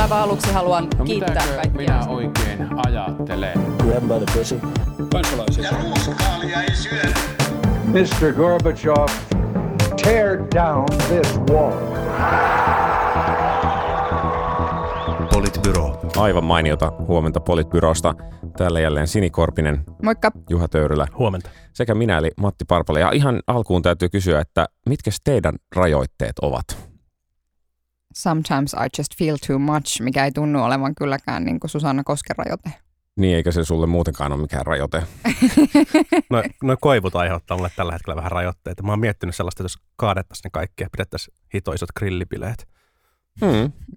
Aivan aluksi haluan kiittää kaikkia. Minä oikein ajattelen? Kansalaisia. Ja ruuskaalia ei syö. Mr. Gorbachev, tear down this wall. Politbyroo. Aivan mainiota huomenta Politbyroosta. Täällä jälleen Sini Korpinen. Moikka. Juha Töyrylä. Huomenta. Sekä minä eli Matti Parpale. Ja ihan alkuun täytyy kysyä, että mitkäs teidän rajoitteet ovat? Sometimes I just feel too much, mikä ei tunnu olevan kylläkään niin kuin Susanna Kosken rajoite. Niin, eikä se sulle muutenkaan ole mikään rajoite. No koivut aiheuttaa mulle tällä hetkellä vähän rajoitteita. Mä oon miettinyt sellaista, että jos kaadettaisiin ne kaikki ja pidettäisiin hitoisot grillibileet.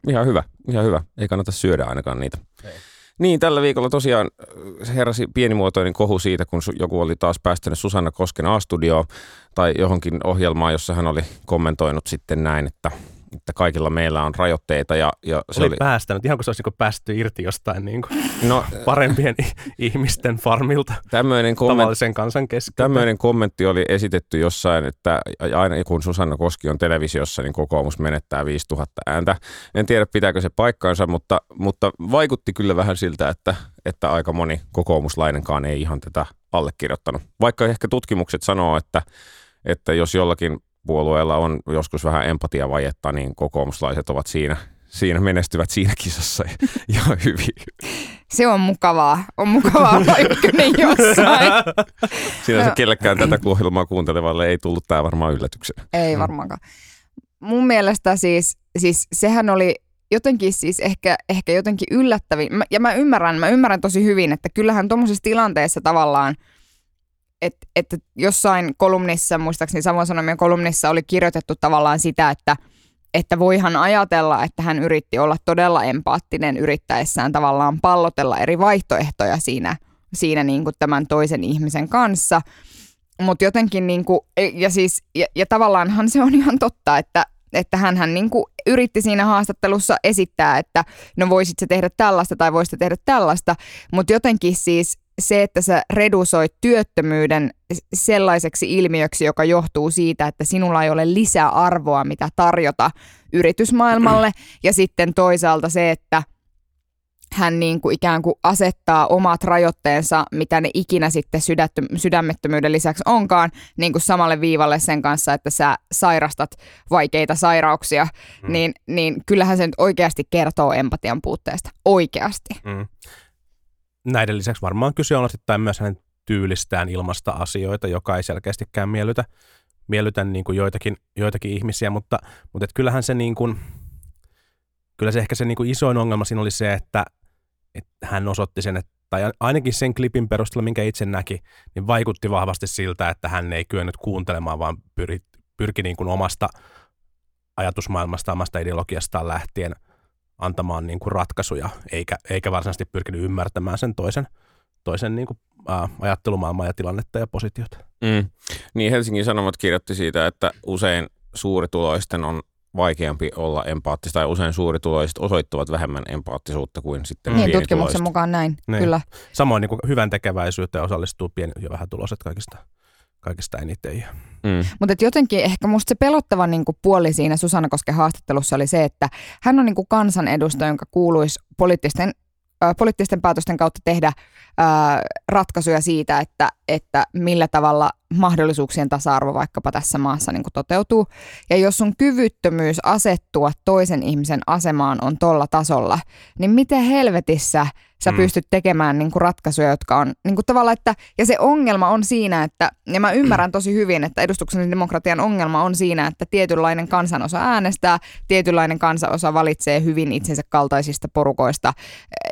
Ihan hyvä. Ei kannata syödä ainakaan niitä. Ei. Niin, tällä viikolla tosiaan heräsi pienimuotoinen kohu siitä, kun joku oli taas päästänyt Susanna Kosken A-studioon tai johonkin ohjelmaan, jossa hän oli kommentoinut sitten näin, että kaikilla meillä on rajoitteita. Ja se oli päästänyt, ihan kun se olisi niin päästy irti jostain niin parempien ihmisten farmilta tavallisen kansan keskeltä. Tämmöinen kommentti oli esitetty jossain, että aina kun Susanna Koski on televisiossa, niin kokoomus menettää 5000 ääntä. En tiedä, pitääkö se paikkaansa, mutta vaikutti kyllä vähän siltä, että aika moni kokoomuslainenkaan ei ihan tätä allekirjoittanut. Vaikka ehkä tutkimukset sanoo, että jos jollakin puolueella on joskus vähän empatiavajetta, niin kokoomuslaiset ovat siinä menestyvät siinä kisassa ihan hyvin. Se on mukavaa. On mukavaa olla ykkönen jossain. Sinänsä kellekään tätä ohjelmaa kuuntelevalle ei tullut tämä varmaan yllätyksenä. Ei varmaankaan. Mun mielestä siis sehän oli jotenkin siis ehkä jotenkin yllättävin. Ja mä ymmärrän tosi hyvin, että kyllähän tuommoisessa tilanteessa tavallaan että jossain kolumnissa, muistaakseni Savonsanomien kolumnissa oli kirjoitettu tavallaan sitä, että voihan ajatella, että hän yritti olla todella empaattinen yrittäessään tavallaan pallotella eri vaihtoehtoja siinä niin kuin tämän toisen ihmisen kanssa. Mut jotenkin niin kuin, ja tavallaanhan se on ihan totta, että hänhän niin kuin yritti siinä haastattelussa esittää, että no voisit sä tehdä tällaista tai voisit tehdä tällaista, mutta jotenkin siis se, että sä redusoit työttömyyden sellaiseksi ilmiöksi, joka johtuu siitä, että sinulla ei ole lisää arvoa, mitä tarjota yritysmaailmalle. Ja sitten toisaalta se, että hän niin kuin ikään kuin asettaa omat rajoitteensa, mitä ne ikinä sitten sydämettömyyden lisäksi onkaan, niin kuin samalle viivalle sen kanssa, että sä sairastat vaikeita sairauksia, niin kyllähän se nyt oikeasti kertoo empatian puutteesta. Oikeasti. Mm. Näiden lisäksi varmaan kyse on sitten myös hänen tyylistään ilmaista asioita, joka ei selkeästikään miellytä niin kuin joitakin ihmisiä, mutta kyllähän se niin kuin, kyllä se ehkä se niin kuin isoin ongelma siinä oli se, että hän osoitti sen, että, tai ainakin sen klipin perusteella, minkä itse näki, niin vaikutti vahvasti siltä, että hän ei kyennyt kuuntelemaan, vaan pyrki niin kuin omasta ajatusmaailmasta, omasta ideologiastaan lähtien antamaan niin kuin ratkaisuja, eikä varsinaisesti pyrkinyt ymmärtämään sen toisen niin kuin, ajattelumaailmaa ja tilannetta ja positiota. Mm. Niin Helsingin Sanomat kirjoitti siitä, että usein suurituloisten on vaikeampi olla empaattista, tai usein suurituloiset osoittavat vähemmän empaattisuutta kuin sitten pienituloiset. Niin, tutkimuksen mukaan näin, niin. Kyllä. Samoin niin kuin hyvän tekeväisyyteen osallistuu pieni ja vähätuloiset kaikista eniten. Mm. Mutta jotenkin ehkä musta se pelottava niin kuin puoli siinä Susanna Kosken haastattelussa oli se, että hän on niin kuin kansanedustaja, jonka kuuluisi poliittisten päätösten kautta tehdä ratkaisuja siitä, että millä tavalla mahdollisuuksien tasa-arvo vaikkapa tässä maassa niin kuin toteutuu. Ja jos sun kyvyttömyys asettua toisen ihmisen asemaan on tolla tasolla, niin miten helvetissä sä pystyt tekemään niin kuin ratkaisuja, jotka on niin kuin tavallaan, että ja se ongelma on siinä, että ja mä ymmärrän tosi hyvin, että edustuksellisen demokratian ongelma on siinä, että tietynlainen kansanosa äänestää, tietynlainen kansanosa valitsee hyvin itsensä kaltaisista porukoista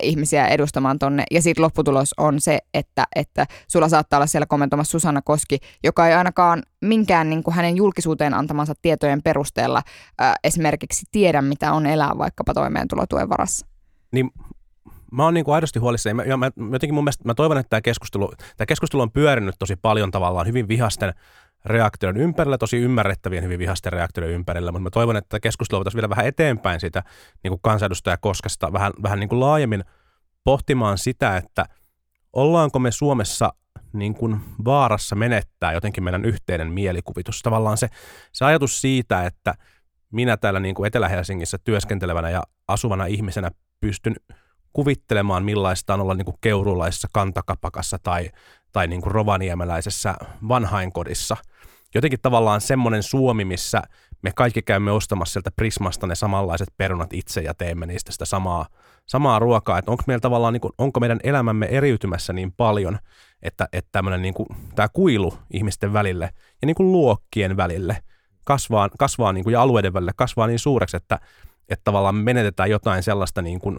ihmisiä edustamaan tonne, ja sitten lopputulos on se, että sulla saattaa olla siellä kommentoimassa Susanna Koski, joka ei ainakaan minkään niin kuin hänen julkisuuteen antamansa tietojen perusteella esimerkiksi tiedä, mitä on elää vaikkapa toimeentulotuen varassa. Niin mä oon niin kuin aidosti huolissani. Jotenkin mun mielestä, mä toivon, että tämä keskustelu on pyörinyt tosi paljon tavallaan hyvin vihasten reaktioiden ympärillä, tosi ymmärrettävien hyvin vihasten reaktioiden ympärillä, mutta mä toivon, että tämä keskustelu voitaisiin vielä vähän eteenpäin siitä niin kuin kansanedustaja Koskesta vähän niin kuin laajemmin pohtimaan sitä, että ollaanko me Suomessa niin kuin vaarassa menettää jotenkin meidän yhteinen mielikuvitus. Tavallaan se ajatus siitä, että minä täällä niin kuin Etelä-Helsingissä työskentelevänä ja asuvana ihmisenä pystyn kuvittelemaan, millaista on olla niin kuin keurulaisessa kantakapakassa tai niin kuin rovaniemeläisessä vanhainkodissa. Jotenkin tavallaan semmoinen Suomi, missä me kaikki käymme ostamassa sieltä Prismasta ne samanlaiset perunat itse ja teemme niistä sitä samaa ruokaa. Että onko meillä tavallaan, niin kuin, onko meidän elämämme eriytymässä niin paljon, että tämmöinen niin kuin, tämä kuilu ihmisten välille ja niin kuin luokkien välille kasvaa niin kuin, ja alueiden välille kasvaa niin suureksi, että tavallaan menetetään jotain sellaista niin kuin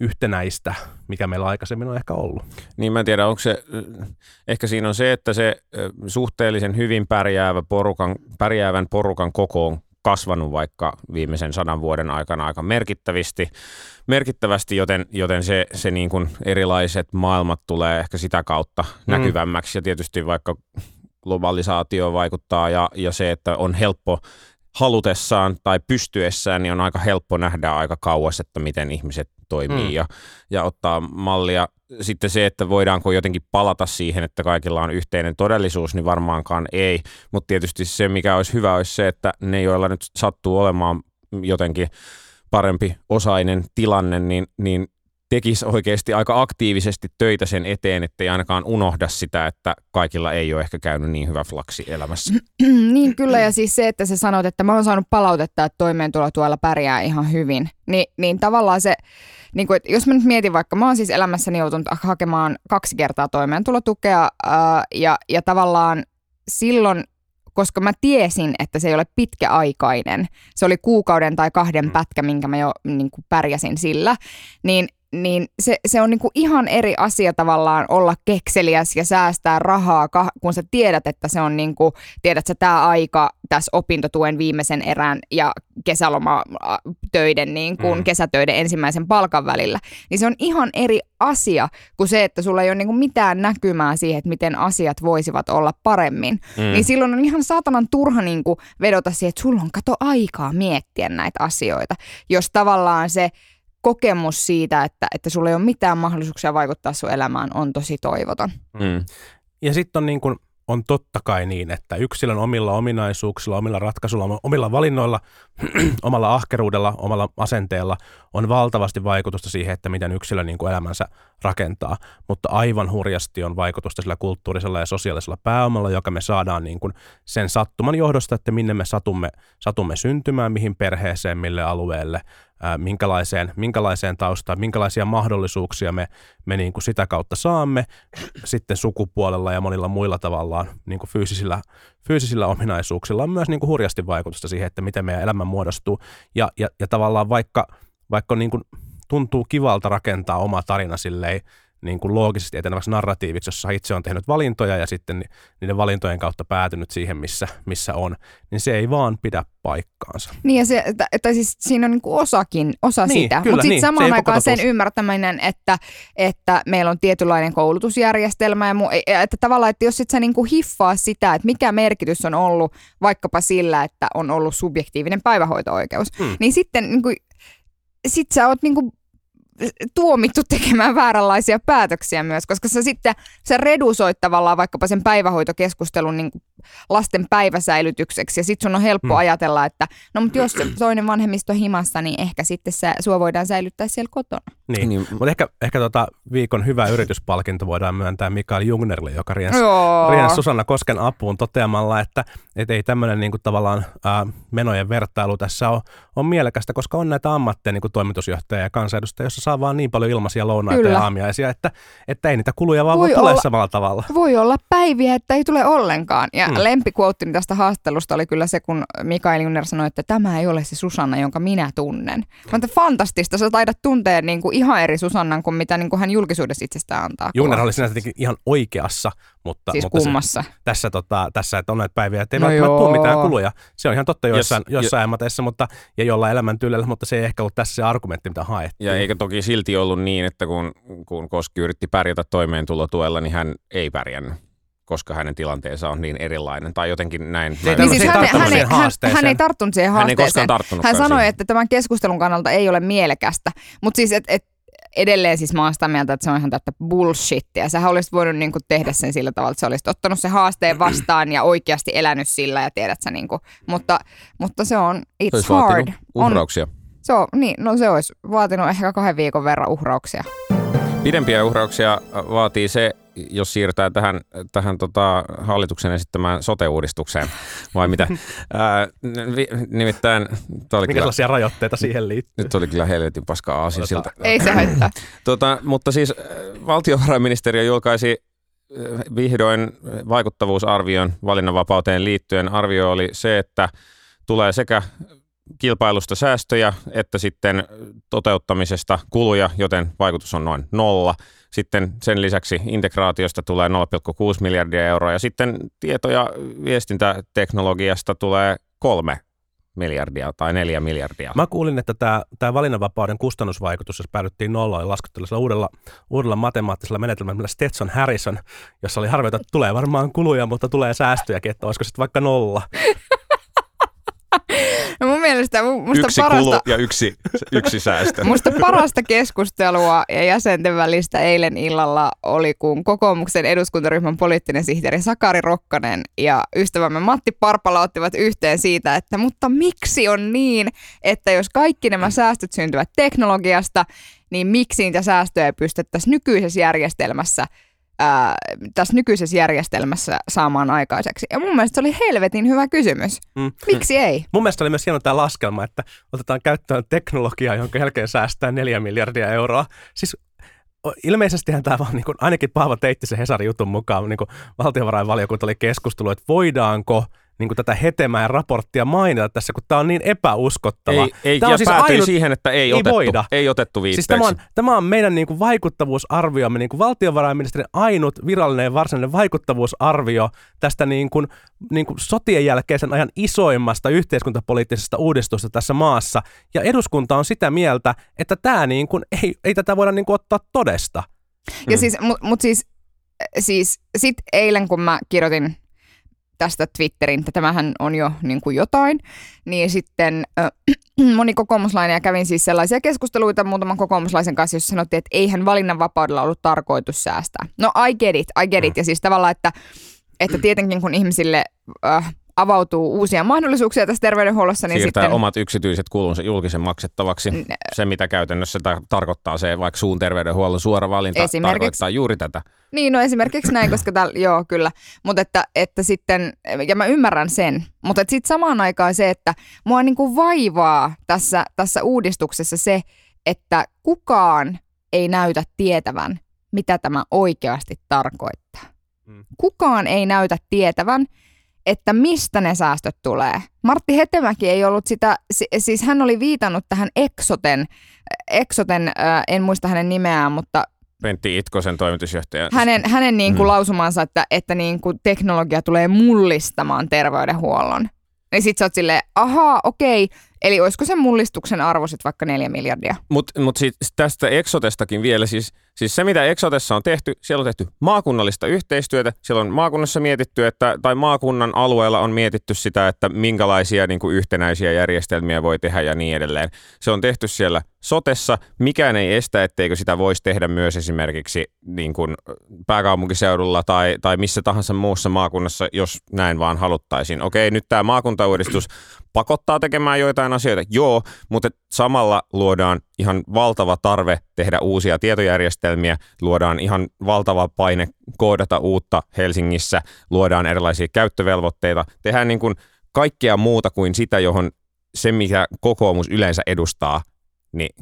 yhtenäistä, mikä meillä aikaisemmin on ehkä ollut. Niin mä en tiedä, onko se, ehkä siinä on se, että se suhteellisen hyvin pärjäävän porukan koko on kasvanut vaikka viimeisen 100 vuoden aikana aika merkittävästi, joten se niin kuin erilaiset maailmat tulee ehkä sitä kautta näkyvämmäksi ja tietysti vaikka globalisaatio vaikuttaa ja se, että on helppo halutessaan tai pystyessään, niin on aika helppo nähdä aika kauas, että miten ihmiset toimii ja ottaa mallia. Sitten se, että voidaanko jotenkin palata siihen, että kaikilla on yhteinen todellisuus, niin varmaankaan ei. Mutta tietysti se, mikä olisi hyvä, olisi se, että ne, joilla nyt sattuu olemaan jotenkin parempi osainen tilanne, niin tekisi oikeasti aika aktiivisesti töitä sen eteen, ettei ainakaan unohda sitä, että kaikilla ei ole ehkä käynyt niin hyvä flaksi elämässä. Niin kyllä, ja siis se, että sä sanot, että mä oon saanut palautetta, että toimeentulotuella pärjää ihan hyvin, niin tavallaan se, niin kun, jos mä nyt mietin vaikka, mä oon siis elämässäni joutunut hakemaan 2 kertaa toimeentulotukea ja tavallaan silloin, koska mä tiesin, että se ei ole pitkäaikainen, se oli kuukauden tai 2 pätkä, minkä mä jo niin kun pärjäsin sillä, niin se on niinku ihan eri asia tavallaan olla kekseliäs ja säästää rahaa, kun sä tiedät, että se on niinku, tiedät sä tää aika tässä opintotuen viimeisen erän ja kesälomatöiden, niin kuin kesätöiden ensimmäisen palkan välillä. Niin se on ihan eri asia kuin se, että sulla ei ole niinku mitään näkymää siihen, että miten asiat voisivat olla paremmin. Niin silloin on ihan saatanan turha niinku vedota siihen, että sulla on kato aikaa miettiä näitä asioita, jos tavallaan se kokemus siitä, että sulla ei ole mitään mahdollisuuksia vaikuttaa sun elämään, on tosi toivoton. Ja sitten on, niin kun, on totta kai niin, että yksilön omilla ominaisuuksilla, omilla ratkaisuilla, omilla valinnoilla, omalla ahkeruudella, omalla asenteella on valtavasti vaikutusta siihen, että miten yksilö niin kun elämänsä rakentaa. Mutta aivan hurjasti on vaikutusta sillä kulttuurisella ja sosiaalisella pääomalla, joka me saadaan niin kun sen sattuman johdosta, että minne me satumme syntymään, mihin perheeseen, mille alueelle, minkälaiseen taustaan, minkälaisia mahdollisuuksia me niin kuin sitä kautta saamme sitten sukupuolella ja monilla muilla tavallaan niin kuin fyysisillä ominaisuuksilla on myös niin kuin hurjasti vaikutusta siihen, että miten meidän elämä muodostuu ja tavallaan vaikka niin kuin tuntuu kivalta rakentaa oma tarina silleen niin kuin loogisesti eteneväksi narratiiviksi, jossa itse on tehnyt valintoja ja sitten niiden valintojen kautta päätynyt siihen, missä on, niin se ei vaan pidä paikkaansa. Niin ja se, tai siis siinä on niin kuin osa niin, sitä, mutta sitten niin, samaan se aikaan sen ymmärtäminen, että meillä on tietynlainen koulutusjärjestelmä ja että tavallaan, että jos et sä niin kuin hiffaa sitä, että mikä merkitys on ollut vaikkapa sillä, että on ollut subjektiivinen päivähoito-oikeus, niin sitten niin kuin, sit sä oot niin kuin tuomittu tekemään vääränlaisia päätöksiä myös, koska sä redusoit tavallaan vaikkapa sen päivähoitokeskustelun niin lasten päiväsäilytykseksi ja sit sun on helppo ajatella, että no mutta jos toinen vanhemmisto himassa, niin ehkä sitten sua voidaan säilyttää siellä kotona. Niin. Mutta ehkä viikon hyvä yrityspalkinto voidaan myöntää Mikael Jungnerille, joka riensi Susanna Kosken apuun toteamalla, että ei tämmöinen niin kuin tavallaan menojen vertailu tässä on mielekästä, koska on näitä ammatteja niin kuin toimitusjohtaja ja kansanedustaja, jossa saa vaan niin paljon ilmaisia lounaita ja aamiaisia, että ei niitä kuluja vaan voi tulla samalla tavalla. Voi olla päiviä, että ei tule ollenkaan. Ja lempikvouttini tästä haastattelusta oli kyllä se, kun Mikael Jungner sanoi, että tämä ei ole se Susanna, jonka minä tunnen. Mutta fantastista, sä taidat tuntea niin kuin ihan eri Susannan kuin mitä niin kuin hän julkisuudessa itsestään antaa. Jungner oli sinänsä ihan oikeassa, mutta, siis mutta kummassa. Tässä että on näitä päiviä, että ei välttämättä tule mitään kuluja. Se on ihan totta jossain ammateissa, mutta ja jollain elämäntyylillä, mutta se ei ehkä ollut tässä se argumentti, mitä haettiin. Ja eikä toki silti ollut niin, että kun Koski yritti pärjätä toimeentulotuella, niin hän ei pärjännyt, koska hänen tilanteensa on niin erilainen. Tai jotenkin näin. Hän ei tarttunut siihen haasteeseen. Hän sanoi, että tämän keskustelun kannalta ei ole mielekästä. Mutta siis, edelleen siis mä oon sitä mieltä, että se on ihan täyttä bullshittia. Sähän olisit voinut niinku tehdä sen sillä tavalla, että sä olisit ottanut sen haasteen vastaan ja oikeasti elänyt sillä ja tiedät sä niinku. Mutta se on, it's se hard. Uhrauksia. Se olisi vaatinut ehkä 2 viikon verran uhrauksia. Pidempiä uhrauksia vaatii se, jos siirrytään tähän hallituksen esittämään sote-uudistukseen, vai mitä? Nimittäin... Minkälaisia rajoitteita siihen liittyy? Nyt oli kyllä helvetin paskaa aasinsilta. Ei se haittaa. Mutta siis valtiovarainministeriö julkaisi vihdoin vaikuttavuusarvion valinnanvapauteen liittyen. Arvio oli se, että tulee sekä kilpailusta säästöjä, että sitten toteuttamisesta kuluja, joten vaikutus on noin 0. Sitten sen lisäksi integraatiosta tulee 0,6 miljardia euroa ja sitten tieto- ja viestintäteknologiasta tulee 3 miljardia tai 4 miljardia. Mä kuulin, että tämä valinnanvapauden kustannusvaikutus, jos päädyttiin nollaan, laskettiin tällaisella uudella matemaattisella menetelmällä Stetson-Harrison, jossa oli harvioita, että tulee varmaan kuluja, mutta tulee säästöjäkin, että olisiko sitten vaikka 0. No mun mielestä yksi parasta, kulu ja yksi säästö. Musta parasta keskustelua ja jäsenten välistä eilen illalla oli, kun kokoomuksen eduskuntaryhmän poliittinen sihteeri Sakari Rokkanen ja ystävämme Matti Parpale ottivat yhteen siitä, että mutta miksi on niin, että jos kaikki nämä säästöt syntyvät teknologiasta, niin miksi niitä säästöjä pystyttäisiin tässä nykyisessä järjestelmässä saamaan aikaiseksi. Ja mun mielestä se oli helvetin hyvä kysymys. Miksi ei? Mun mielestä oli myös hieno tämä laskelma, että otetaan käyttöön teknologiaa, jonka jälkeen säästää 4 miljardia euroa. Siis ilmeisestihän tämä vaan, niin kuin, ainakin Paavo Teittisen Hesarin jutun mukaan, niin kuin valtiovarainvaliokunta oli keskustellut, että voidaanko niin kuin tätä Hetemäen raporttia mainita tässä, kun tämä on niin epäuskottava. Tämä on siis ainut, siihen, että ei otettu viitteeksi. Siis tämä on meidän niin kuin vaikuttavuusarviomme, niin kuin valtiovarainministerin ainut virallinen ja varsinainen vaikuttavuusarvio tästä niin kuin sotien jälkeisen ajan isoimmasta yhteiskuntapoliittisesta uudistusta tässä maassa. Ja eduskunta on sitä mieltä, että tämä niin kuin, ei tätä voida niin kuin ottaa todesta. Ja siis sit eilen, kun mä kirjoitin tästä Twitterin, että tämähän on jo niin kuin jotain, niin sitten moni kokoomuslainen, ja kävin siis sellaisia keskusteluita muutaman kokoomuslaisen kanssa, jossa sanottiin, että eihän valinnanvapaudella ollut tarkoitus säästää. No I get it. Ja siis tavallaan, että tietenkin kun ihmisille avautuu uusia mahdollisuuksia tässä terveydenhuollossa, niin siirtää sitten omat yksityiset kulunsa julkisen maksettavaksi. Se, mitä käytännössä tarkoittaa se, vaikka suun terveydenhuollon suora valinta tarkoittaa juuri tätä. Niin, no esimerkiksi näin, koska joo, kyllä. Mutta että sitten, ja mä ymmärrän sen, mutta sitten samaan aikaan se, että mua niinku vaivaa tässä uudistuksessa se, että kukaan ei näytä tietävän, mitä tämä oikeasti tarkoittaa. Kukaan ei näytä tietävän, että mistä ne säästöt tulee. Martti Hetemäki ei ollut sitä, siis hän oli viitannut tähän Eksoten, en muista hänen nimeään, mutta Pentti Itkosen toimitusjohtaja. Hänen niin kuin lausumansa, että niin kuin teknologia tulee mullistamaan terveydenhuollon. Niin sit sä oot silleen, ahaa, okei, eli olisiko sen mullistuksen arvo sit vaikka 4 miljardia? Mut sit tästä Eksotestakin vielä, siis se mitä Eksotessa on tehty, siellä on tehty maakunnallista yhteistyötä, siellä on maakunnassa mietitty, tai maakunnan alueella on mietitty sitä, että minkälaisia niin kuin yhtenäisiä järjestelmiä voi tehdä ja niin edelleen. Se on tehty siellä sotessa, mikään ei estä, etteikö sitä voisi tehdä myös esimerkiksi niin kuin pääkaupunkiseudulla tai missä tahansa muussa maakunnassa, jos näin vaan haluttaisiin. Okei, nyt tämä maakuntauudistus pakottaa tekemään joitain asioita, joo, mutta samalla luodaan ihan valtava tarve tehdä uusia tietojärjestelmiä, luodaan ihan valtava paine koodata uutta Helsingissä, luodaan erilaisia käyttövelvoitteita, tehdään niin kuin kaikkea muuta kuin sitä, johon se, mikä kokoomus yleensä edustaa, niin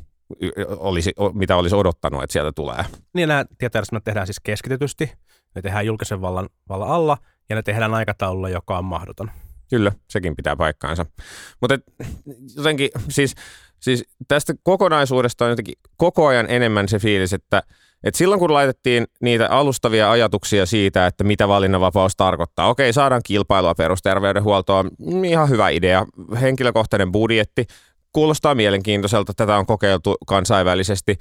mitä olisi odottanut, että sieltä tulee. Niin nämä tietojärjestelmät tehdään siis keskitetysti, ne tehdään julkisen vallan alla ja ne tehdään aikataululla, joka on mahdoton. Kyllä, sekin pitää paikkaansa. Mutta jotenkin siis tästä kokonaisuudesta on jotenkin koko ajan enemmän se fiilis, että silloin kun laitettiin niitä alustavia ajatuksia siitä, että mitä valinnanvapaus tarkoittaa. Okei, saadaan kilpailua perusterveydenhuoltoon, ihan hyvä idea. Henkilökohtainen budjetti, kuulostaa mielenkiintoiselta, tätä on kokeiltu kansainvälisesti.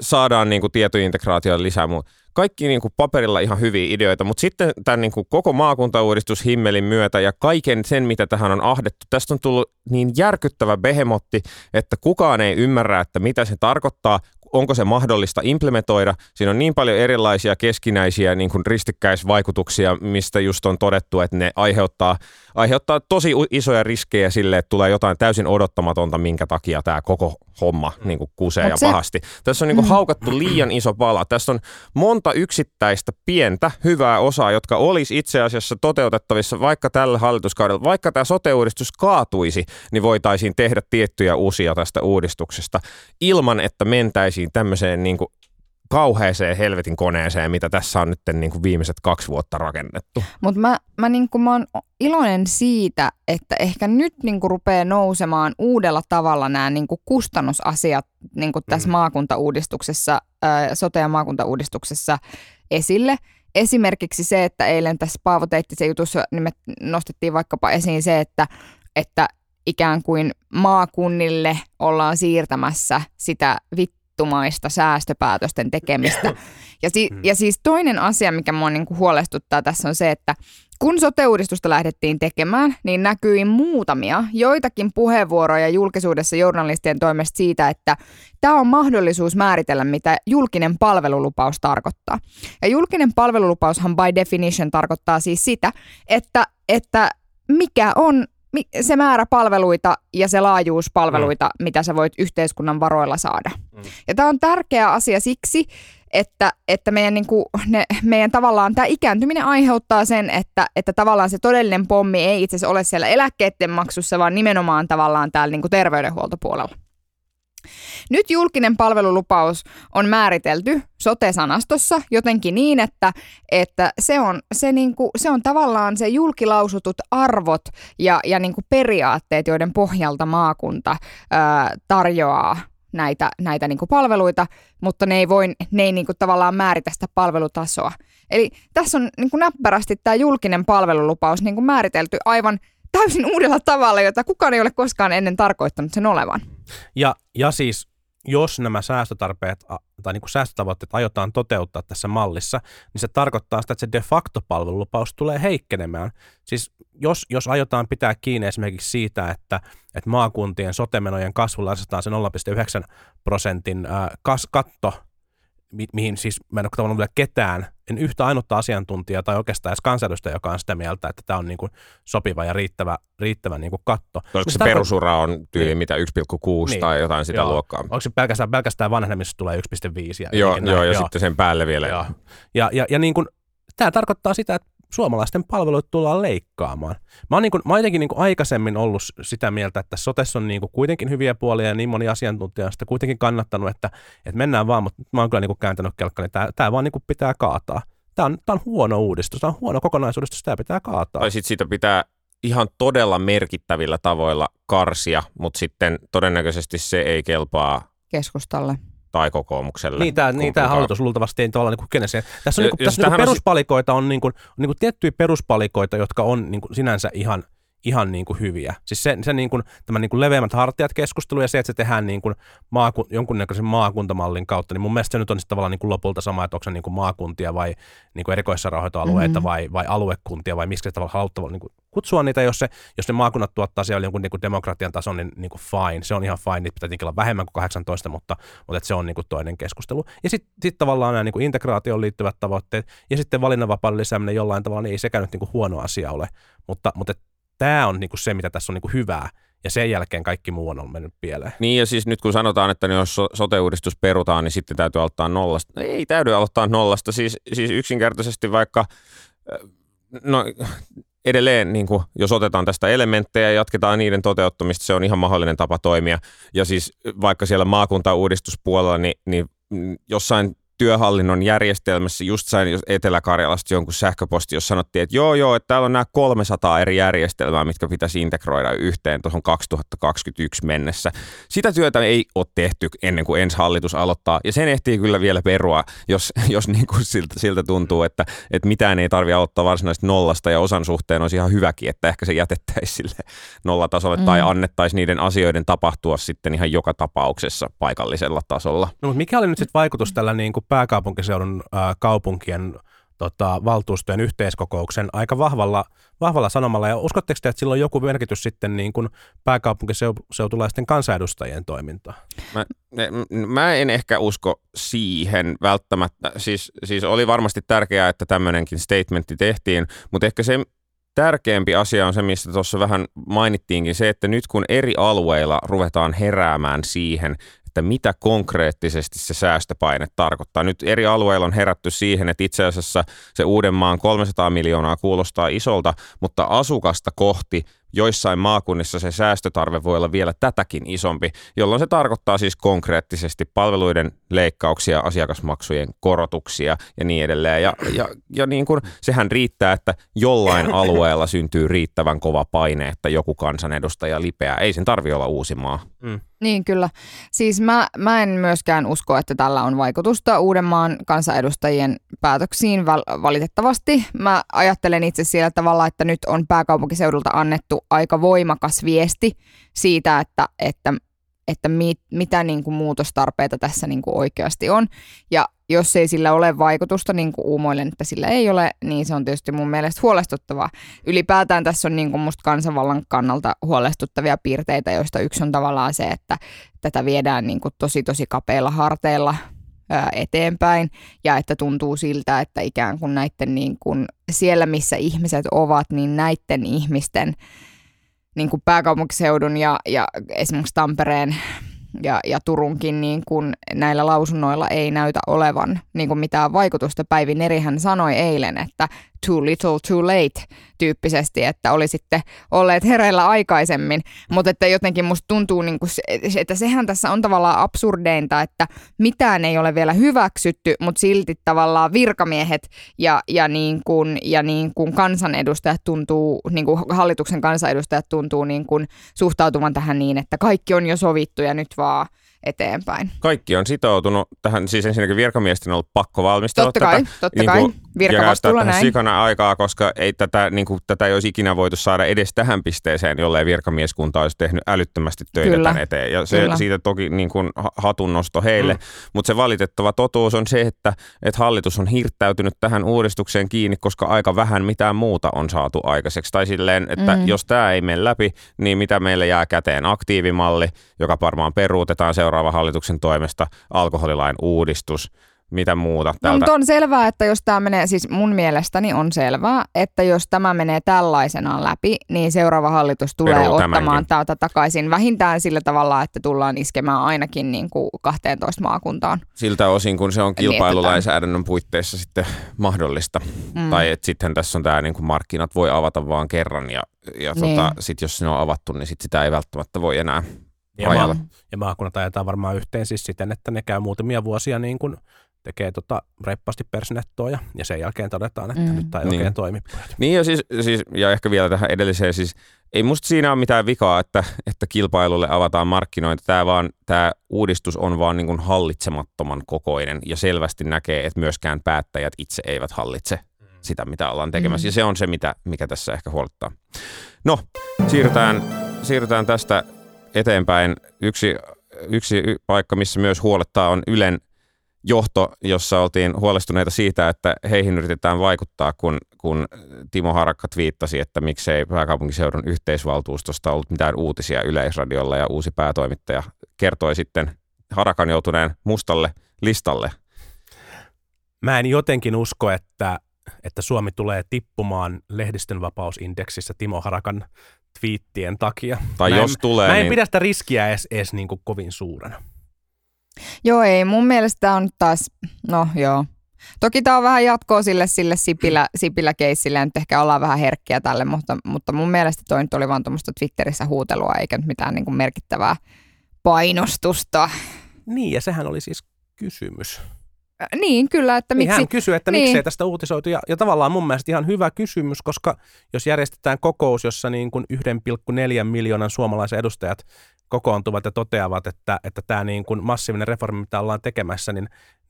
Saadaan niin kuin tietointegraation lisää muuta. Kaikki niin kuin paperilla ihan hyviä ideoita, mutta sitten tämän niin kuin koko maakuntauudistushimmelin myötä ja kaiken sen, mitä tähän on ahdettu, tästä on tullut niin järkyttävä behemotti, että kukaan ei ymmärrä, että mitä se tarkoittaa. onko se mahdollista implementoida. Siinä on niin paljon erilaisia keskinäisiä niin kuin ristikkäisvaikutuksia, mistä just on todettu, että ne aiheuttaa tosi isoja riskejä sille, että tulee jotain täysin odottamatonta, minkä takia tämä koko homma niin kuin kusee ja pahasti. Tässä on niin kuin haukattu liian iso pala. Tässä on monta yksittäistä pientä hyvää osaa, jotka olisi itse asiassa toteutettavissa vaikka tällä hallituskaudella. Vaikka tämä sote-uudistus kaatuisi, niin voitaisiin tehdä tiettyjä usia tästä uudistuksesta ilman, että mentäisiin tämmöiseen niin kuin kauheeseen helvetin koneeseen, mitä tässä on nyt niin kuin viimeiset 2 vuotta rakennettu. Mutta mä oon iloinen siitä, että ehkä nyt niin kuin rupeaa nousemaan uudella tavalla nämä niin kuin kustannusasiat niin kuin tässä maakuntauudistuksessa, sote- ja maakuntauudistuksessa esille. Esimerkiksi se, että eilen tässä Paavo Teittisen jutussa niin me nostettiin vaikkapa esiin se, että ikään kuin maakunnille ollaan siirtämässä sitä vittumaista säästöpäätösten tekemistä. Ja siis toinen asia, mikä minua niinku huolestuttaa tässä on se, että kun sote-uudistusta lähdettiin tekemään, niin näkyi joitakin puheenvuoroja julkisuudessa journalistien toimesta siitä, että tämä on mahdollisuus määritellä, mitä julkinen palvelulupaus tarkoittaa. Ja julkinen palvelulupaushan by definition tarkoittaa siis sitä, että mikä on se määrä palveluita ja se laajuus palveluita, mitä sä voit yhteiskunnan varoilla saada. Ja tämä on tärkeä asia siksi, että meidän, niin kuin, meidän tavallaan tämä ikääntyminen aiheuttaa sen, että tavallaan se todellinen pommi ei itse asiassa ole siellä eläkkeiden maksussa, vaan nimenomaan tavallaan täällä niin kuin terveydenhuoltopuolella. Nyt julkinen palvelulupaus on määritelty sote-sanastossa jotenkin niin, että se on tavallaan se julkilausutut arvot ja niin kuin periaatteet, joiden pohjalta maakunta tarjoaa näitä niin kuin palveluita, mutta ne ei niin kuin tavallaan määritä sitä palvelutasoa. Eli tässä on niin kuin näppärästi tämä julkinen palvelulupaus niin kuin määritelty aivan täysin uudella tavalla, jota kukaan ei ole koskaan ennen tarkoittanut sen olevan. Ja siis jos nämä säästötarpeet tai niin kuin säästötavoitteet aiotaan toteuttaa tässä mallissa, niin se tarkoittaa sitä, että se de facto palvelulupaus tulee heikkenemään. Siis jos aiotaan pitää kiinni esimerkiksi siitä, että maakuntien sote-menojen kasvulla asetetaan se 0,9% katto, mihin siis mä en ole tavallaan vielä ketään, en yhtä ainutta asiantuntijaa tai oikeastaan edes kansanedustajaa, joka on sitä mieltä, että tämä on niin kuin sopiva ja riittävä niin kuin katto. Oliko se perusura on tyyli niin, mitä 1,6 niin, tai jotain sitä joo. luokkaa? Onko se pelkästään vanhenemisessa tulee 1,5? Ja sitten sen päälle vielä. Joo. Ja niin kuin, tämä tarkoittaa sitä, että suomalaisten palveluita tullaan leikkaamaan. Mä oon jotenkin niin kuin aikaisemmin ollut sitä mieltä, että sotessa on niin kuin kuitenkin hyviä puolia ja niin moni asiantuntija on sitä kuitenkin kannattanut, että mennään vaan, mutta mä oon kyllä niin kuin kääntänyt kelkkani, niin tämä vaan niin kuin pitää kaataa. Tämä on huono uudistus, tämä on huono kokonaisuudistus, tämä pitää kaataa. Tai sitten siitä pitää ihan todella merkittävillä tavoilla karsia, mutta sitten todennäköisesti se ei kelpaa keskustalle tai kokoomukselle. Niin, tämä hallitus luultavasti ei tavallaan niin kene se. Tässä on, niin, tässä niin peruspalikoita, on niin kuin tiettyjä peruspalikoita, jotka on niin kuin sinänsä ihan niin kuin hyviä. Siis se niin kuin, tämä niin kuin leveämmät hartiat keskustelu ja se, että se tehdään niin kuin jonkunnäköisen maakuntamallin kautta, niin mun mielestä se nyt on sitten tavallaan niin kuin lopulta sama, että onko se niin kuin maakuntia vai niin kuin erikoissairaanhoitoalueita vai aluekuntia vai miksi se tavallaan haluttavalla niin kuin kutsua niitä, jos ne maakunnat tuottaa siellä jonkun niin kuin demokratian tason, niin kuin fine. Se on ihan fine, niitä pitää tietenkin olla vähemmän kuin 18, mutta se on niin kuin toinen keskustelu. Ja sitten tavallaan nämä niin kuin integraatioon liittyvät tavoitteet ja sitten valinnanvapauden lisääminen jollain tavalla, niin ei sekään nyt niin kuin huono asia ole, mutta tämä on niinku se, mitä tässä on niinku hyvää, ja sen jälkeen kaikki muu on mennyt pieleen. Niin, ja siis nyt kun sanotaan, että jos sote-uudistus perutaan, niin sitten täytyy aloittaa nollasta. Ei täydy aloittaa nollasta, siis yksinkertaisesti vaikka, no edelleen, niin kuin, jos otetaan tästä elementtejä ja jatketaan niiden toteuttamista, se on ihan mahdollinen tapa toimia. Ja siis vaikka siellä maakuntauudistuspuolella, niin jossain työhallinnon järjestelmässä, just sain Etelä-Karjalasta jonkun sähköposti, jos sanottiin, että joo, että täällä on nämä 300 eri järjestelmää, mitkä pitäisi integroida yhteen tuohon 2021 mennessä. Sitä työtä ei ole tehty ennen kuin ensi hallitus aloittaa, ja sen ehtii kyllä vielä perua, jos niin kuin siltä tuntuu, että mitään ei tarvitse aloittaa varsinaisesti nollasta, ja osan suhteen olisi ihan hyväkin, että ehkä se jätettäisiin sille nollatasolle, tai annettaisiin niiden asioiden tapahtua sitten ihan joka tapauksessa paikallisella tasolla. No, mutta mikä oli nyt sitten vaikutus tällä niin kuin pääkaupunkiseudun kaupunkien valtuustojen yhteiskokouksen aika vahvalla sanomalla. Ja uskotteko te, että sillä on joku merkitys sitten niin kuin pääkaupunkiseutulaisten kansanedustajien toimintaan? Mä en ehkä usko siihen välttämättä. Siis oli varmasti tärkeää, että tämmöinenkin statementti tehtiin, mutta ehkä se tärkeämpi asia on se, mistä tuossa vähän mainittiinkin, se, että nyt kun eri alueilla ruvetaan heräämään siihen, että mitä konkreettisesti se säästöpaine tarkoittaa. Nyt eri alueilla on herätty siihen, että itse asiassa se Uudenmaan 300 miljoonaa kuulostaa isolta, mutta asukasta kohti joissain maakunnissa se säästötarve voi olla vielä tätäkin isompi, jolloin se tarkoittaa siis konkreettisesti palveluiden leikkauksia, asiakasmaksujen korotuksia ja niin edelleen. Ja niin kuin sehän riittää, että jollain alueella syntyy riittävän kova paine, että joku kansanedustaja lipeää. Ei sen tarvitse olla Uusimaa. Mm. Niin kyllä. Siis mä en myöskään usko, että tällä on vaikutusta Uudenmaan kansanedustajien päätöksiin valitettavasti. Mä ajattelen itse sillä tavalla, että nyt on pääkaupunkiseudulta annettu aika voimakas viesti siitä, että mitä niin kuin muutostarpeita tässä niin kuin oikeasti on. Ja jos ei sillä ole vaikutusta, niin kuin uumoilen, että sillä ei ole, niin se on tietysti mun mielestä huolestuttavaa. Ylipäätään tässä on niin kuin musta kansanvallan kannalta huolestuttavia piirteitä, joista yksi on tavallaan se, että tätä viedään niin kuin tosi kapeilla harteilla eteenpäin ja että tuntuu siltä, että ikään kuin näiden niin kuin siellä, missä ihmiset ovat, niin näiden ihmisten niin kuin pääkaupunkiseudun ja esimerkiksi Tampereen ja Turunkin niin kuin näillä lausunnoilla ei näytä olevan niin kuin mitään vaikutusta. Päivi Nerihän sanoi eilen, että too little, too late tyyppisesti, että olisitte olleet hereillä aikaisemmin, mutta että jotenkin musta tuntuu, niin kuin, että sehän tässä on tavallaan absurdeinta, että mitään ei ole vielä hyväksytty, mutta silti tavallaan virkamiehet ja niin kuin kansanedustajat tuntuu, niin kuin hallituksen kansanedustajat tuntuu niin kuin suhtautuvan tähän niin, että kaikki on jo sovittu ja nyt vaan eteenpäin. Kaikki on sitoutunut tähän, siis ensinnäkin virkamiesten on ollut pakko valmistella tätä. Virkavastuulla näin. Sikana aikaa, koska ei tätä, niin kuin, tätä ei olisi ikinä voitu saada edes tähän pisteeseen, jollei virkamieskunta olisi tehnyt älyttömästi töitä kyllä, tämän eteen. Ja se, siitä toki niin kuin, hatunnosto heille. Mm. Mutta se valitettava totuus on se, että hallitus on hirttäytynyt tähän uudistukseen kiinni, koska aika vähän mitään muuta on saatu aikaiseksi. Tai silleen, että jos tämä ei mene läpi, niin mitä meille jää käteen? Aktiivimalli, joka varmaan peruutetaan seuraavan hallituksen toimesta, alkoholilain uudistus. Mitä muuta tältä? No, mutta on selvää, että jos tämä menee, siis mun mielestäni on selvää, että jos tämä menee tällaisenaan läpi, niin seuraava hallitus tulee ottamaan täältä takaisin vähintään sillä tavalla, että tullaan iskemään ainakin niin kuin 12 maakuntaan. Siltä osin, kun se on kilpailulainsäädännön puitteissa sitten mahdollista. Mm. Tai että sitten tässä on tämä niin kuin markkinat voi avata vaan kerran ja niin. Sitten jos ne on avattu, niin sit sitä ei välttämättä voi enää. Ja maakunnat ajetaan varmaan yhteen siis siten, että ne käy muutamia vuosia niin kuin tekee reippaasti persinettoa ja sen jälkeen todetaan, että nyt tämä ei oikein toimi. Niin ja, siis, ja ehkä vielä tähän edelliseen, siis ei musta siinä ole mitään vikaa, että kilpailulle avataan markkinoita. Tämä uudistus on vaan niin kuin hallitsemattoman kokoinen ja selvästi näkee, että myöskään päättäjät itse eivät hallitse sitä, mitä ollaan tekemässä. Ja se on se, mikä tässä ehkä huolettaa. No, siirrytään tästä eteenpäin. Yksi paikka, missä myös huolettaa, on Ylen johto, jossa oltiin huolestuneita siitä, että heihin yritetään vaikuttaa, kun Timo Harakka twiittasi, että miksei pääkaupunkiseudun yhteisvaltuustosta ollut mitään uutisia Yleisradiolla, ja uusi päätoimittaja kertoi sitten Harakan joutuneen mustalle listalle. Mä en jotenkin usko, että Suomi tulee tippumaan lehdistönvapausindeksissä Timo Harakan twiittien takia. Tai mä en pidä sitä riskiä edes niin kuin kovin suurena. Joo, ei. Mun mielestä on taas, no joo. Toki tää on vähän jatkoa sille Sipilä-keissille, ja nyt ehkä ollaan vähän herkkiä tälle, mutta mun mielestä toi nyt oli vaan tuommoista Twitterissä huutelua, eikä nyt mitään niin kuin merkittävää painostusta. Niin, ja sehän oli siis kysymys. Niin, kyllä, että miksi. Hän kysyi, että miksei tästä uutisoitu, ja tavallaan mun mielestä ihan hyvä kysymys, koska jos järjestetään kokous, jossa niin kuin 1,4 miljoonan suomalaisen edustajat kokoontuvat ja toteavat, että tämä niin kuin massiivinen reformi, mitä ollaan tekemässä,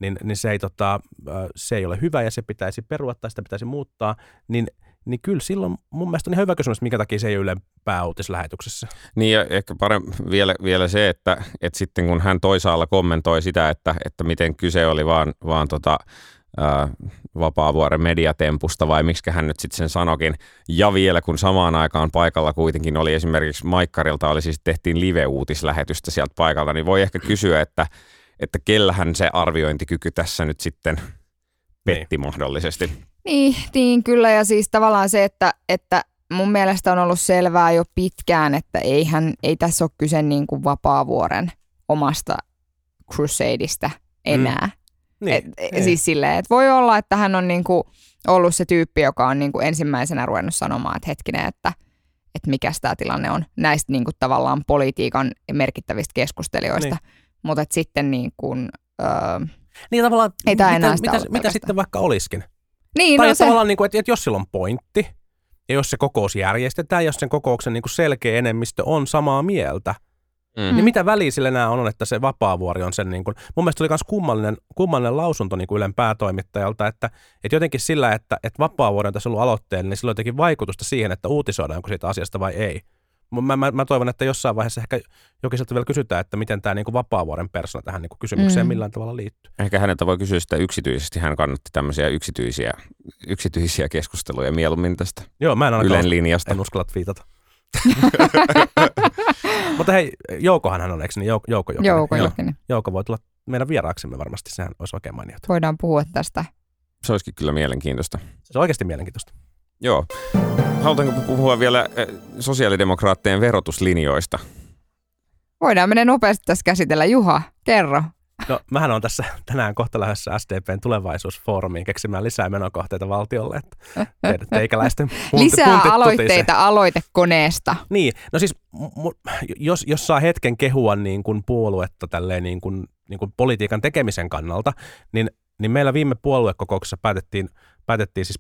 niin se ei ole hyvä ja se pitäisi perua tai sitä pitäisi muuttaa, niin kyllä silloin mun mielestä on ihan hyvä kysymys, minkä takia se ei ole Ylen pääuutislähetyksessä. Niin ja ehkä parempi vielä se, että sitten kun hän toisaalla kommentoi sitä, että miten kyse oli vaan Vapaavuoren mediatempusta vai miksi hän nyt sitten sen sanokin. Ja vielä kun samaan aikaan paikalla kuitenkin oli esimerkiksi Maikkarilta, oli siis tehtiin live-uutislähetystä sieltä paikalta, niin voi ehkä kysyä, että kellähän se arviointikyky tässä nyt sitten petti mahdollisesti. Niin, kyllä, ja siis tavallaan se, että mun mielestä on ollut selvää jo pitkään, että ei tässä ole kyse niin kuin Vapaavuoren omasta crusadeista enää. Niin. Siis silleen, että voi olla, että hän on niin kuin ollut se tyyppi, joka on niin kuin ensimmäisenä ruvennut sanomaan, että hetkinen, että mikä tämä tilanne on näistä niin kuin tavallaan politiikan merkittävistä keskustelijoista. Niin. Mutta sitten niin kuin, niin tavallaan, mitä sitten vaikka olisikin? Niin, tai no tavallaan, niin kuin, että jos sillä on pointti, ja jos se kokous järjestetään, jos sen kokouksen niin kuin selkeä enemmistö on samaa mieltä, niin mitä väliä sillä enää on, että se Vapaavuori on sen, niin kuin, mun mielestä oli myös kummallinen lausunto niin kuin Ylen päätoimittajalta, että jotenkin sillä, että Vapaavuori on tässä ollut aloitteellinen, niin sillä on jotenkin vaikutusta siihen, että uutisoidaanko siitä asiasta vai ei. Mä toivon, että jossain vaiheessa ehkä Jokiselta vielä kysytään, että miten tämä niinku Vapaavuoren persona tähän niinku kysymykseen millään tavalla liittyy. Ehkä häneltä voi kysyä sitä yksityisesti. Hän kannatti tämmöisiä yksityisiä keskusteluja mieluummin tästä Ylen linjasta. En uskalla twiitata. Mutta hei, Joukohan hän on, eikö niin? Jouko Joukinen. Jouko voi tulla meidän vieraaksemme varmasti. Sehän olisi oikein mainiota. Voidaan puhua tästä. Se olisikin kyllä mielenkiintoista. Se on oikeasti mielenkiintoista. Joo. Halutaanko puhua vielä sosiaalidemokraattien verotuslinjoista? Voidaan mennä nopeasti tässä käsitellä. Juha, kerro. No, mähän olen tässä tänään kohta lähdössä SDPn tulevaisuusfoorumiin keksimään lisää menokohteita valtiolle. Että teikäläisten lisää aloitteita aloitekoneesta. Niin, no siis jos saa hetken kehua niin kuin puoluetta tälleen niin kuin politiikan tekemisen kannalta, niin meillä viime puoluekokouksessa päätettiin siis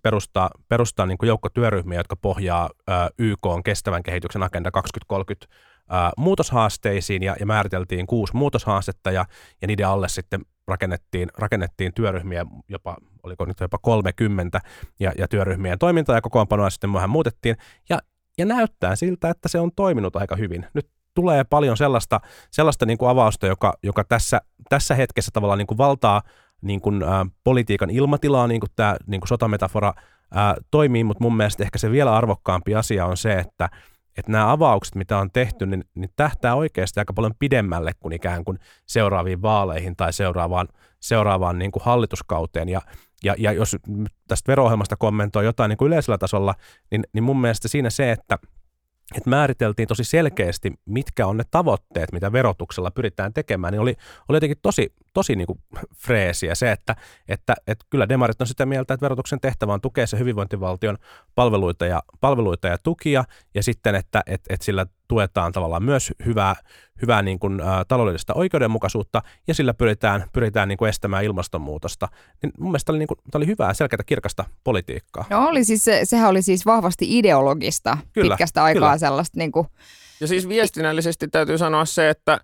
perustaa niin kuin joukko työryhmiä, jotka pohjaa YK:n kestävän kehityksen Agenda 2030 muutoshaasteisiin ja määriteltiin 6 muutoshaastetta ja niiden alle sitten rakennettiin työryhmiä, oliko nyt jopa 30 ja työryhmien toimintaa ja kokoonpanoa sitten myöhään muutettiin ja näyttää siltä, että se on toiminut aika hyvin. Nyt tulee paljon sellaista niin kuin avausta, joka tässä hetkessä tavallaan niin kuin valtaa niin kuin, politiikan ilmatilaa, niin kuin tämä niin kuin sotametafora toimii, mutta mun mielestä ehkä se vielä arvokkaampi asia on se, että nämä avaukset, mitä on tehty, niin tähtää oikeasti aika paljon pidemmälle kuin ikään kuin seuraaviin vaaleihin tai seuraavaan niin kuin hallituskauteen. Ja jos tästä vero-ohjelmasta kommentoi jotain niin kuin yleisellä tasolla, niin mun mielestä siinä se, että määriteltiin tosi selkeästi, mitkä on ne tavoitteet, mitä verotuksella pyritään tekemään, niin oli jotenkin tosi niin kuin freesiä se, että kyllä demarit on sitä mieltä, että verotuksen tehtävä on tukea se hyvinvointivaltion palveluita ja tukia, ja sitten, että sillä tuetaan tavallaan myös hyvää niin kuin, taloudellista oikeudenmukaisuutta, ja sillä pyritään niin kuin estämään ilmastonmuutosta. Niin mun mielestä tämä oli hyvää, selkeää, kirkasta politiikkaa. No oli siis, sehän oli siis vahvasti ideologista pitkästä aikaa sellaista. Niin kuin... Ja siis viestinnällisesti täytyy sanoa se, että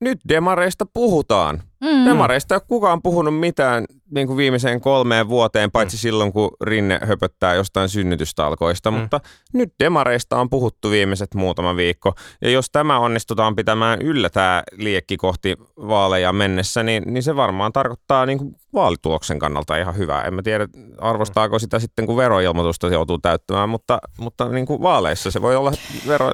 nyt demareista puhutaan. Demareista ei ole kukaan puhunut mitään niin kuin viimeiseen 3 vuoteen, paitsi silloin, kun Rinne höpöttää jostain synnytystalkoista, mutta nyt demareista on puhuttu viimeiset muutama viikko. Ja jos tämä onnistutaan pitämään yllä tämä liekki kohti vaaleja mennessä, niin se varmaan tarkoittaa niin kuin vaalituloksen kannalta ihan hyvää. En mä tiedä, arvostaako sitä sitten, kun veroilmoitusta se joutuu täyttämään, mutta niin kuin vaaleissa se voi olla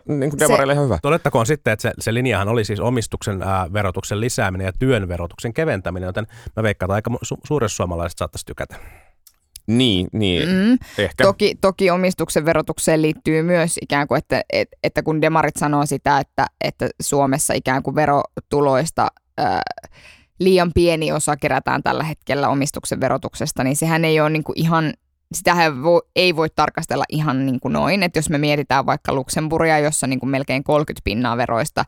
niin kuin demareille ihan hyvä. Todettakoon sitten, että se linjahan oli siis omistuksen verotuksen lisääminen ja työn verotuksen keventäminen, joten mä veikkaan, että aika suuressa suomalaiset saattaisi tykätä. Niin, ehkä. Toki omistuksen verotukseen liittyy myös ikään kuin, että kun demarit sanoo sitä, että Suomessa ikään kuin verotuloista liian pieni osa kerätään tällä hetkellä omistuksen verotuksesta, niin sehän ei ole niin kuin ihan, sitähän ei voi tarkastella ihan niin kuin noin, että jos me mietitään vaikka Luxemburgia, jossa niin kuin melkein 30% veroista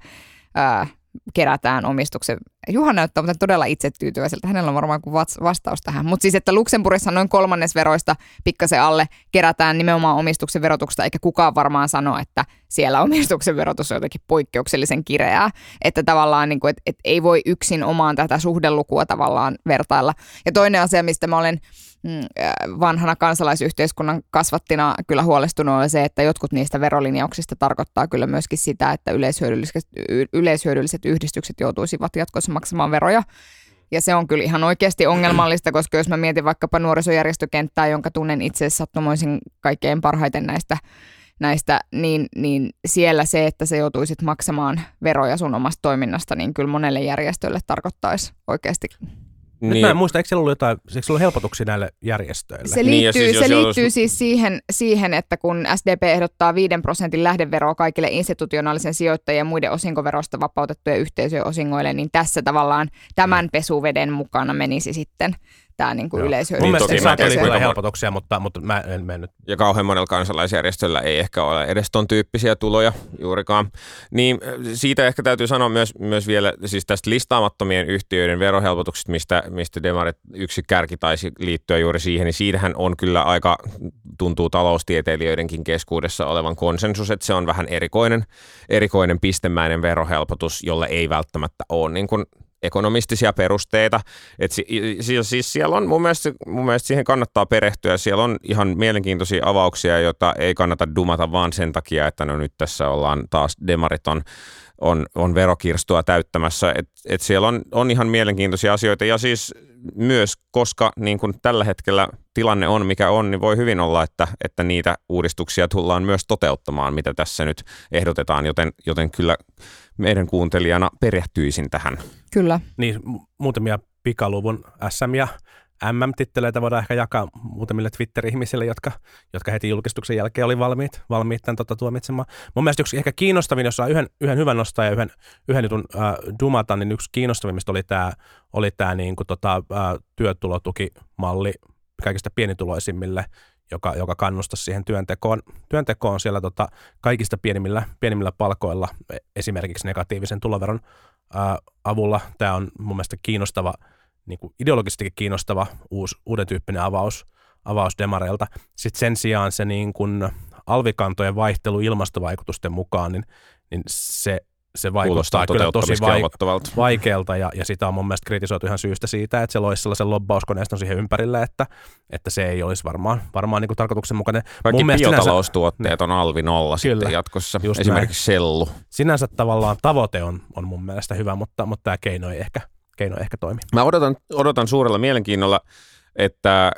kerätään omistuksen. Juha näyttää muuten todella itsetyytyväiseltä. Hänellä on varmaan vastaus tähän. Mutta siis, että Luxemburgissa noin 3 veroista pikkasen alle kerätään nimenomaan omistuksen verotuksesta, eikä kukaan varmaan sano, että siellä omistuksen verotus on jotenkin poikkeuksellisen kireää. Että tavallaan niin kuin, että ei voi yksin omaan tätä suhdelukua tavallaan vertailla. Ja toinen asia, mistä mä olen vanhana kansalaisyhteiskunnan kasvattina kyllä huolestunut, on se, että jotkut niistä verolinjauksista tarkoittaa kyllä myöskin sitä, että yleishyödylliset yhdistykset joutuisivat jatkossa maksamaan veroja Ja se on kyllä ihan oikeasti ongelmallista, koska jos mä mietin vaikkapa nuorisojärjestökenttää, jonka tunnen itse sattumoisin kaikkein parhaiten näistä niin siellä se, että sä joutuisit maksamaan veroja sun omasta toiminnasta, niin kyllä monelle järjestölle tarkoittaisi oikeasti. Nyt niin. Mä en muista, eikö siellä ollut jotain, eikö siellä ollut helpotuksia näille järjestöille? Se liittyy, niin, siis siihen, että kun SDP ehdottaa 5% lähdeveroa kaikille institutionaalisen sijoittajien ja muiden osinkoverosta vapautettujen yhteisöjen osingoille, niin tässä tavallaan tämän pesuveden mukana menisi sitten tämä niinku yleishyödyllistä. Mun mielestä se on kyllä helpotuksia, mutta mä en mennyt. Ja kauhean monella kansalaisjärjestöllä ei ehkä ole edes ton tyyppisiä tuloja juurikaan. Niin siitä ehkä täytyy sanoa myös vielä siis tästä listaamattomien yhtiöiden verohelpotuksista, mistä demarit yksi kärki taisi liittyä juuri siihen, niin siitähän on kyllä aika, tuntuu taloustieteilijöidenkin keskuudessa olevan konsensus, että se on vähän erikoinen pistemäinen verohelpotus, jolle ei välttämättä ole niin kuin ekonomistisia perusteita. Et siis siellä on, mun mielestä siihen kannattaa perehtyä. Siellä on ihan mielenkiintoisia avauksia, joita ei kannata dumata vaan sen takia, että no nyt tässä ollaan taas demarit on verokirstua täyttämässä. Et siellä on ihan mielenkiintoisia asioita ja siis myös, koska niin kun tällä hetkellä tilanne on mikä on, niin voi hyvin olla, että niitä uudistuksia tullaan myös toteuttamaan, mitä tässä nyt ehdotetaan, joten kyllä meidän kuuntelijana perehtyisin tähän. Kyllä. Niin, muutamia pikaluvun SM- ja MM-titteleitä voidaan ehkä jakaa muutamille Twitter-ihmisille, jotka heti julkistuksen jälkeen oli valmiit tämän tuomitsemaan. Mun mielestä yksi ehkä kiinnostavin, jos saa yhden hyvän nostaa ja yhden jutun dumata, niin yksi kiinnostavimmista oli tämä niin kuin työtulotukimalli kaikista pienituloisimmille, joka kannustaa siihen työntekoon siellä kaikista pienimmillä palkoilla, esimerkiksi negatiivisen tuloveron avulla. Tämä on mun mielestä kiinnostava, niin kuin ideologisestikin kiinnostava uuden tyyppinen avaus demareilta. Sitten sen sijaan se niin kuin alvikantojen vaihtelu ilmastovaikutusten mukaan, niin se vaikuttaa kyllä tosi vaikealta ja sitä on mun mielestä kritisoitu ihan syystä siitä, että se loisi sellaisen lobbauskoneiston siihen ympärille, että se ei olisi varmaan niin kuin tarkoituksenmukainen. Kaikki biotaloustuotteet on alvi nolla sitten jatkossa, esimerkiksi sellu. Sinänsä tavallaan tavoite on mun mielestä hyvä, mutta tämä keino ei ehkä toimi. Mä odotan suurella mielenkiinnolla, että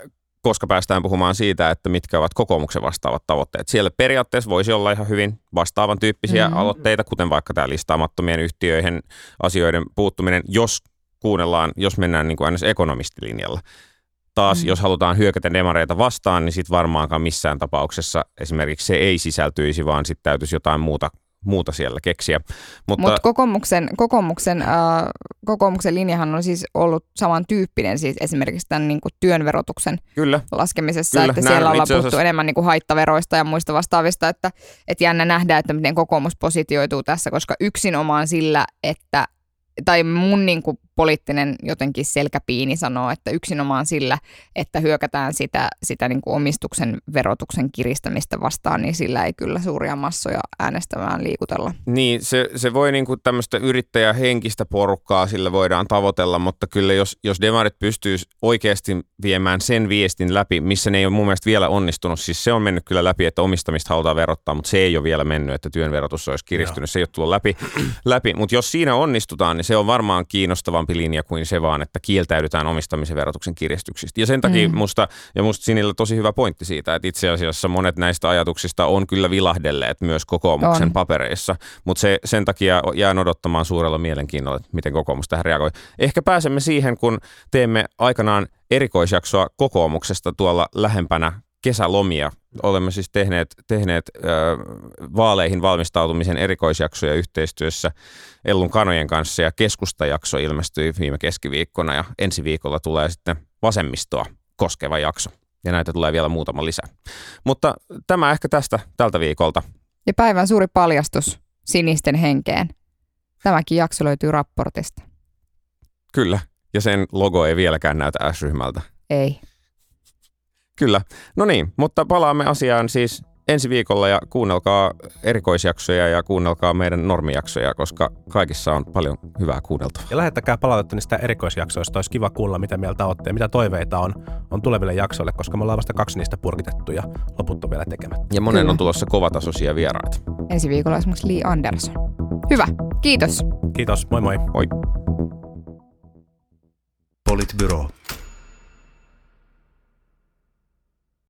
koska päästään puhumaan siitä, että mitkä ovat kokoomuksen vastaavat tavoitteet. Siellä periaatteessa voisi olla ihan hyvin vastaavan tyyppisiä aloitteita, kuten vaikka tämä listaamattomien yhtiöihin asioiden puuttuminen, jos mennään niin kuin aina ekonomistilinjalla. Taas, jos halutaan hyökätä demareita vastaan, niin sitten varmaankaan missään tapauksessa esimerkiksi se ei sisältyisi, vaan sitten täytyisi jotain muuta siellä keksiä. Mutta kokoomuksen linjahan on siis ollut samantyyppinen siis esimerkiksi tämän niin kuin työn verotuksen laskemisessa, että siellä ollaan puhuttu enemmän niin kuin haittaveroista ja muista vastaavista, että jännä nähdä, että miten kokoomus positioituu tässä, koska yksinomaan sillä, että tai mun niin kuin poliittinen jotenkin selkäpiini sanoo, että yksinomaan sillä, että hyökätään sitä niin kuin omistuksen verotuksen kiristämistä vastaan, niin sillä ei kyllä suuria massoja äänestämään liikutella. Niin, se voi niin kuin tämmöistä yrittäjähenkistä porukkaa sillä voidaan tavoitella, mutta kyllä jos demarit pystyisi oikeasti viemään sen viestin läpi, missä ne ei ole mun mielestä vielä onnistunut, siis se on mennyt kyllä läpi, että omistamista halutaan verottaa, mutta se ei ole vielä mennyt, että työn verotus olisi kiristynyt, se ei ole tullut läpi. Mutta jos siinä onnistutaan, niin se on varmaan kiinnostavampi linja kuin se vaan, että kieltäydytään omistamisen verotuksen kiristyksistä. Ja sen takia musta Sinillä tosi hyvä pointti siitä, että itse asiassa monet näistä ajatuksista on kyllä vilahdelleet myös kokoomuksen papereissa, mutta sen takia jään odottamaan suurella mielenkiinnolla, että miten kokoomus tähän reagoi. Ehkä pääsemme siihen, kun teemme aikanaan erikoisjaksoa kokoomuksesta tuolla lähempänä kesälomia. Olemme siis tehneet vaaleihin valmistautumisen erikoisjaksoja yhteistyössä Ellun kanojen kanssa ja keskustajakso ilmestyi viime keskiviikkona ja ensi viikolla tulee sitten vasemmistoa koskeva jakso ja näitä tulee vielä muutama lisää. Mutta tämä ehkä tältä viikolta. Ja päivän suuri paljastus sinisten henkeen. Tämäkin jakso löytyy raportista. Kyllä, ja sen logo ei vieläkään näytä S-ryhmältä. Ei. Kyllä. No niin, mutta palaamme asiaan siis ensi viikolla ja kuunnelkaa erikoisjaksoja ja kuunnelkaa meidän normijaksoja, koska kaikissa on paljon hyvää kuunneltavaa. Ja lähettäkää palautetta niistä erikoisjaksoista. Olisi kiva kuulla, mitä mieltä olette ja mitä toiveita on tuleville jaksoille, koska me ollaan vasta 2 niistä purkitettu ja loput on vielä tekemättä. Ja monen on tulossa kovatasoisia vieraita. Ensi viikolla esimerkiksi Li Andersson. Hyvä, kiitos. Kiitos, moi moi. Moi. Politbyroo.